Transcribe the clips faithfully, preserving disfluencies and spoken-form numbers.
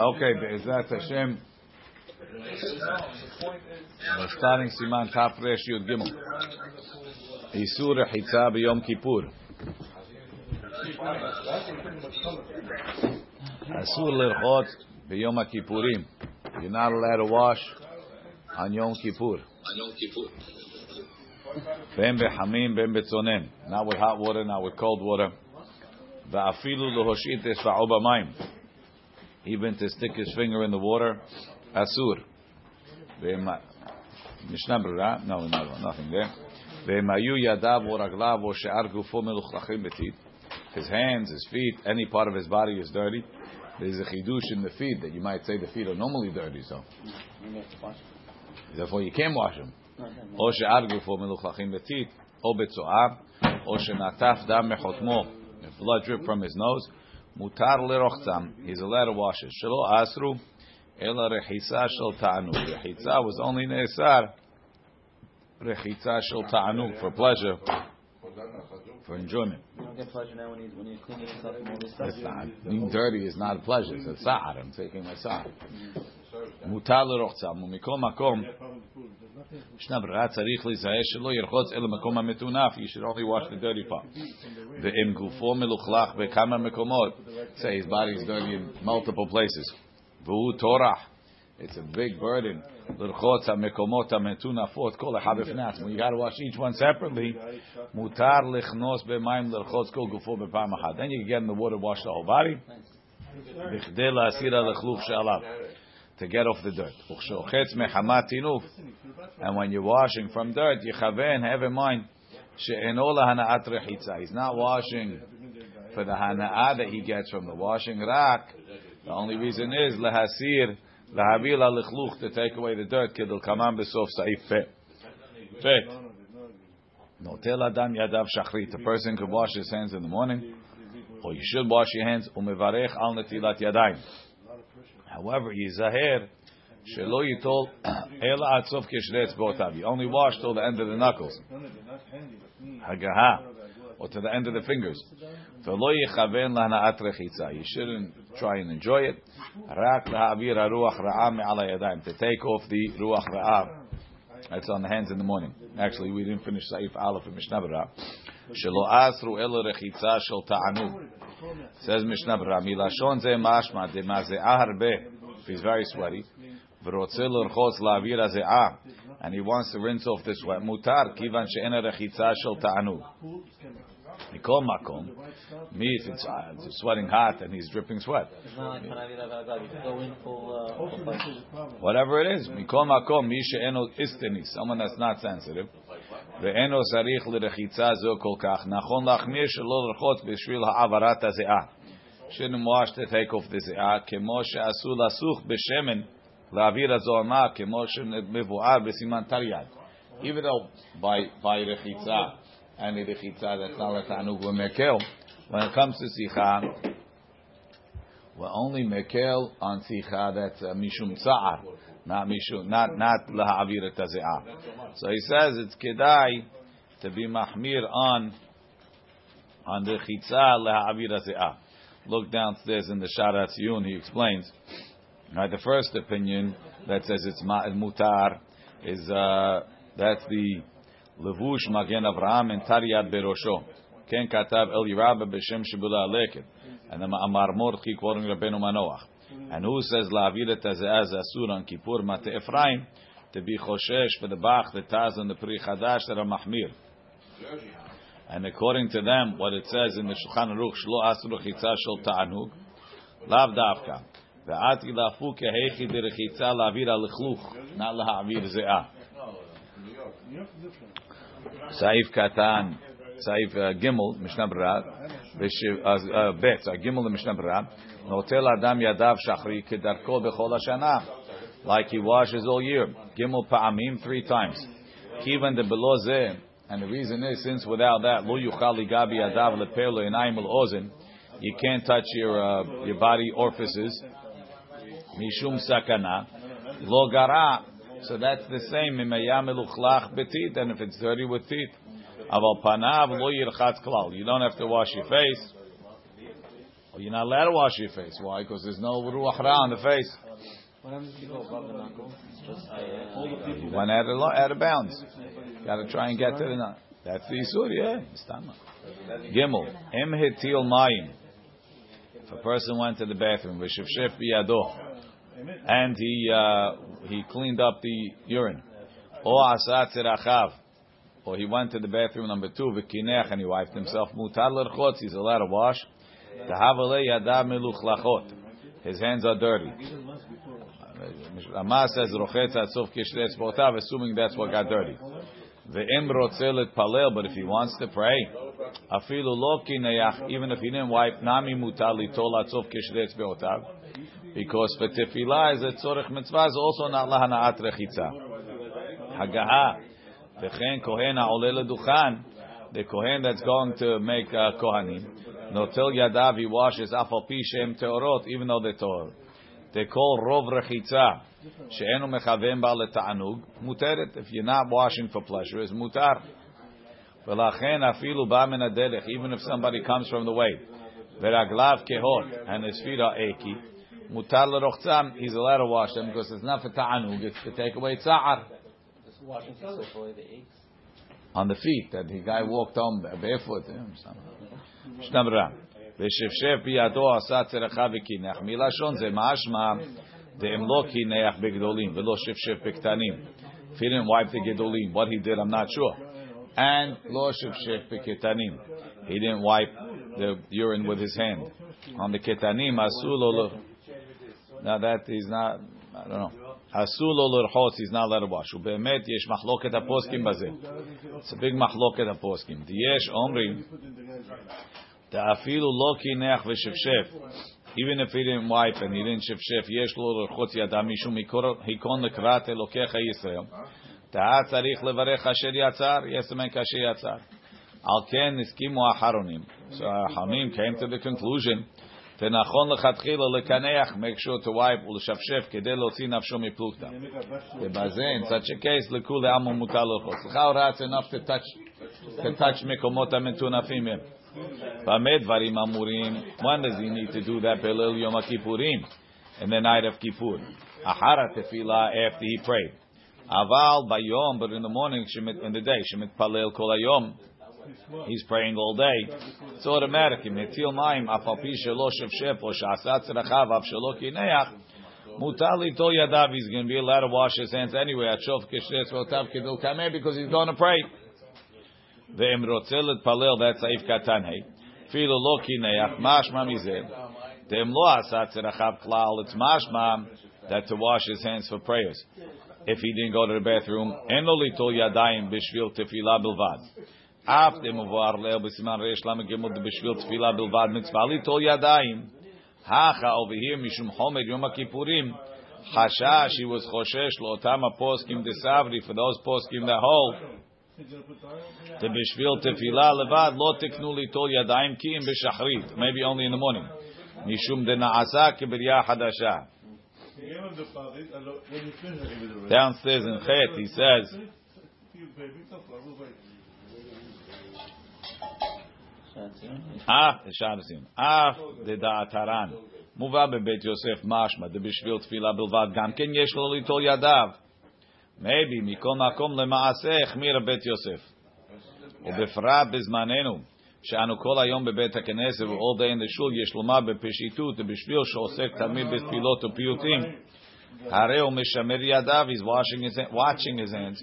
Okay, Be'ezat Hashem. We're starting Siman Tav Reish Gimel. Yisur Rechitzah B'yom Kippur. Asur lirchotz B'yom HaKippurim. You're not allowed to wash on Yom Kippur. Bein b'chamin, bein b'tzonen. Not with hot water, not with cold water. Va'afilu lo hoshit es etzba'o b'mayim. Even to stick his finger in the water, asur. Mishnah brera, no, no, nothing there. Ve'mayu yadav o raglav o she'ar gufo melukh lachim betit. His hands, his feet, any part of his body is dirty. There's a chidush in the feet that you might say the feet are normally dirty, so therefore you can't wash them. O she'ar gufo melukh lachim betit. O betzo'av. O she nataf dam mekhotmo. The blood dripped from his nose. Mutar lerochtam. He's allowed to wash it. Shelo asru ela rechiza shel ta'anug. Rechiza was only ne'esar rechiza shel ta'anug for pleasure, for enjoyment. You don't get pleasure now when you when you're cleaning yourself from all this stuff. It's not, being dirty is not a pleasure. It's a sa'ar. I'm taking my sa'ar. Mutar lerochtam. Mikol makol. Mishnah brera tzarich lizayeh shelo yirchotz el makom ha'metunaf. You should only wash the dirty part. Ve'im gufo melukhlach bekama mekomot. Say his body is dirty in multiple places. V'hu torah. It's a big burden. L'rchotz ha'mekomot ha'metunafot kol echad b'fnatz. When you got to wash each one separately. Mutar lechnos b'mayim l'rchotz kol gufo b'pam achad. Then you can get in the water, wash the whole body. B'chdei la'asira l'chluf she'alav. To get off the dirt. And when you're washing from dirt, Yechaven, have in mind, he's not washing for the Hana'ah that he gets from the washing rack. The only reason is lehasir, lehavila lechluch, to take away the dirt. Kidul kaman besof saif peh. Peh. Notel adam yadav shachrit. The person could wash his hands in the morning, or you should wash your hands. Umevarech al netilat yadayim. However, Yizahir, Shelo Yitol, Ela Atzof Kishretz Botav. You only wash till the end of the knuckles. Hagaha. Or to the end of the fingers. Velo Yechaven Lahana'at Rechitza. You shouldn't try and enjoy it. Rak Lahavira Ruach Ra'ah Me'ala Yadayim. To take off the Ruach Ra'ah. That's on the hands in the morning. Actually, we didn't finish Saif Aleph and Mishnah Berah. Shelo Asru Ela Rechitza Shel Ta'anu. Says Mishnah Berah, Milashon ze mashma de maze'ah harbe. He's very sweaty. V'rotze l'rchotz la'avirat ze'ar. And he wants to rinse off the sweat. Mutar kivan she'en rechitzah shel ta'anug. Mikol makol. Me, if it's uh, sweating hot and he's dripping sweat. Whatever it is. Mikol makol mi she'en isteni. Someone that's not sensitive. ואינו צריך לרחיצה זו כל כך. נכון להחמיר שלא לרחוץ בשביל העברת הזיעה. שנו מואש תתק אוף דזיעה, כמו שעשו לסוך בשמן, להעביר הזוהמה, כמו שמבואר בסימן תרי"ד. Even though by, by רחיצה, any רחיצה that's not a ta'anug mekel, when it comes to sicha, we're only mekel on sicha that's a mishum tzar. Not mishu, not not la'avirat ze'ar. So he says it's kedai to be mahmir on on the chitzah la'avirat ze'ar. Look downstairs in the shara tzion. He explains. Right, the first opinion that says it's mutar is uh, that's the Lavush Magen Abraham and Tariyat berosho. Ken katav el yirabah b'shem shibula aleket. And the ma'amar mordchi quoting Rabenu Manoach. And who says la'avirat ze'ar asur on Kippur mate Ephraim to be choshesh for the bach, the taz, and the pri chadash that are mahmir. And according to them, what it says in the Shulchan Aruch, shlo asur rechitza shel ta'anug, lav davka ve'ati lafu kehechi derechitza la'avir alechluch, not la'avir ze'ah. Saif katan, saif gimel Mishnah Berurah, bet gimel the Mishnah Berurah. Notel adam yadav shachri kedarko bechol hashana, like he washes all year. Gimel pa'amim, three times. Kivan de below zeh, and the reason is since without that lo yuchal ligabi yadav lepelo inayim ozen, you can't touch your uh, your body orifices. Mishum sakana lo gara, so that's the same mimayam eluchlach betit, and if it's dirty with teeth, aval panav lo yirchatz klal. You don't have to wash your face. Well, you're not allowed to wash your face. Why? Because there's no ruach ra'ah on the face. What happens if you go above the knuckle? One out of, out of bounds. Got to try and get to the knuckle. That's the Yisur, yeah. Gimel. Im hitil mayim. If a person went to the bathroom, v'shifshif biyado, and he uh, he cleaned up the urine, o asat zerachav, or he went to the bathroom number two, v'kinech, and he wiped himself, mutar lerochtam, he's allowed to wash. Tahavale yadav melukh lachot. His hands are dirty. Ramah says rochetz atzov kishrei sportav, assuming that's what got dirty. Ve'im rotzelet palel, but if he wants to pray, afilu lo kineyach, even if he didn't wipe, nami mutar litol atzov kishrei sportav, because for tefillah is a tzorich mitzvah, is also not lahana'at rechitzah. Hagaha, v'chen kohen ha'oleh leduchan, the kohen that's going to make uh, kohanim. Notel yadav, he washes afal pi shem teorot, even though they're teor. They call rov rechitzah she'enu mechavem ba leta'anug muteret. If you're not washing for pleasure, it's mutar. V'lachen afilu ba min haderech, even if somebody comes from the way. V'raglav kehot, and his feet are achy. Mutar lerochtam, he's allowed to wash them because it's not for ta'anug, it's to take away sa'ar. Just washing to take away the aches on the feet that the guy walked on barefoot. Mishnah Brah. V'shevshev biyado asat zerachav v'kinech. Milashon ze mashma de'em lo kinech begedolim ve'lo shevshev bektanim. If he didn't wipe the gedolim, what he did, I'm not sure. And lo shevshev bektanim. He didn't wipe the urine with his hand. On the ketanim, asur lo. Now that is not, I don't know. Asur lirchotz, he's not allowed to wash. Ube'emet yesh machloket haposkim bazeh. It's a big machloket haposkim. Diyesh omrim ta'afilu lo kinech v'shevshef. Even if he didn't wipe and he didn't shevshef, yesh lo lirchotz yadav mishum hikon lekrat elokecha Yisrael. Ta'a tzarich levarech asher yatzar. He has to make asher yatzar. Al ken niskimu acharonim. So Hachanim came to the conclusion. Tenachon lechatchila lekaneach, make sure to wipe ulshafshef kedei lotzi nafsho miplukta. In such a case, lekul le'amu mutar lirchotz. L'chaora it's enough to touch to touch mekomot hamentunafim. B'amei dvarim amurim. When does he need to do that? B'leil Yom HaKippurim, in the night of Kippur. Achara tefillah, after he prayed. Aval bayom, but in the morning, in the day, shemit palel kol hayom. He's praying all day. It's automatic. He's going to be allowed to wash his hands anyway. Because he's going to pray. That to wash his hands for prayers. If he didn't go to the bathroom, after Muvar Leo B'Siman Reish Lamed Gimel B'Shvil Tefila Bilvad Mitzvah Litol Yadayim. Hacha over here Mishum Chomer Yom Kippurim. Hashash he was Choshesh Lotam Poskim Desavri for those Poskim that hold. The B'Shvil Tefila Levad Lo Tiknu Litol Yadayim Ki Im B'Shachrit. Maybe only in the morning. Mishum Denaasa Kibriya Hadasha. Downstairs in Chet he says. Ah, the shara tzion. Ah, the da'ataran. Muva bebet Yosef mashma. The bishvil tefila bilvad gam ken yesh lo litol yadav. Maybe mikol makom lemaaseh chmir bet Yosef. Ubefra bezmanenu she'anu kol hayom bebet haKnesset all day in the shul yesh lomar bepeshitut the bishvil she'osek tamid betfilot upiyutim. Hareu meshamer yadav. He's washing his hands, watching his hands.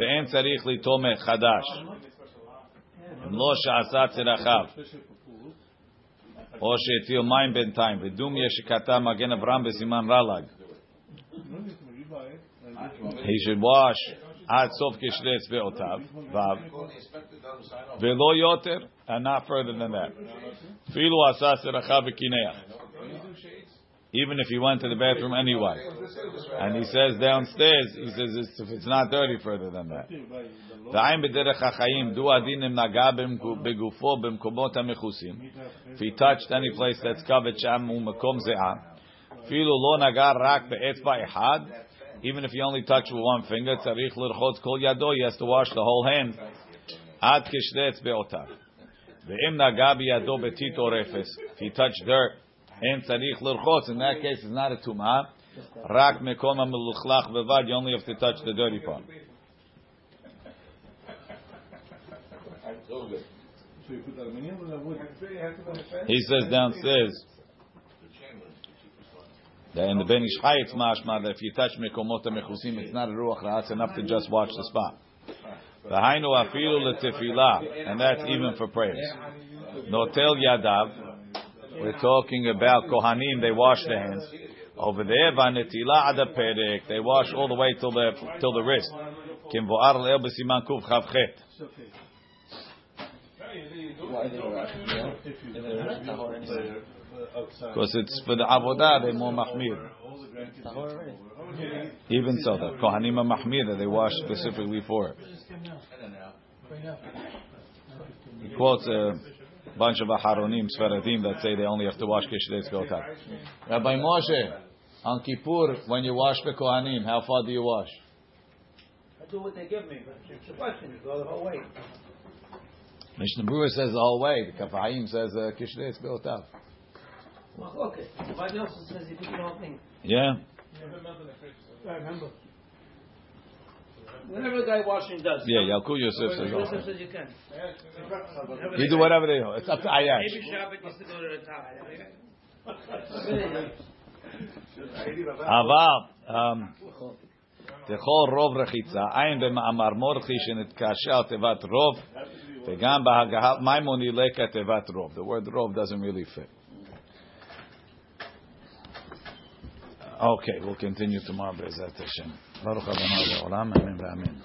Ve'en tzarich litol mechadash. Lo she'asat zerachav, or she'atil mayim b'intayim, v'dum yeshikata Magen Abraham b'siman ralag. He should wash ad sof kishrei etzba'otav, vav, v'lo yoter, and not further than that. Filu asat zerachav v'kineach. Even if he went to the bathroom anyway, and he says downstairs, he says if it's not dirty further than that. Da'im b'derech ha'chaim du adinim nagabim begufo b'mkomot ha'mechusim. If he touched any place that's covered, sham u'mekom ze'ah. Filu lo nagar rak be'etzba ehad. Even if he only touched with one finger, tzarich lirchotz kol yado. He has to wash the whole hand. Ad kishdetz be'otav. Ve'im naga biyado betit orefes. If he touched dirt, en tzarich lirchotz. In that case, it's not a tumah. Rak mikol makol bevad. You only have to touch the dirty part. He says downstairs that in the Ben Ish Chai it's mashma that if you touch mekomot mechusim, it's not a ruach ra'ah. It's enough to just watch the spot. V'hainu afilu letefilah, and that's even for prayers. Notel yadav. We're talking about kohanim. They wash their hands over there. V'netilah ad perek. They wash all the way till the till the wrist. Kim vo'ar le'el b'siman kuf chavchet. Because it's for the avodah, they're more mahmir. Even so, the kohanim are mahmir, they wash specifically for it. He quotes a bunch of aharonim, sfaradim, that say they only have to wash kishdei tzvotah. Rabbi Moshe, on Kippur, when you wash the kohanim, how far do you wash? I do what they give me, but it's sufficient, go the whole way. Mishnah Brewer says the whole way. The Kafayim says Kishnei is built up. Okay. Somebody else says you do the whole thing. Yeah. I remember. Whatever the guy washing does. Yeah, Yalkut Yosef says. Yosef says you can. You do whatever they do. It's up to Ayash. Maybe Shabbat needs to go to the top. Avav. Techol Rov Rechitza. Ayin b'ma'amar Morchish and it kashal tevat Rov. The word rov doesn't really fit. Okay, we'll continue tomorrow. Baruch Adonai Le'olam. Amen.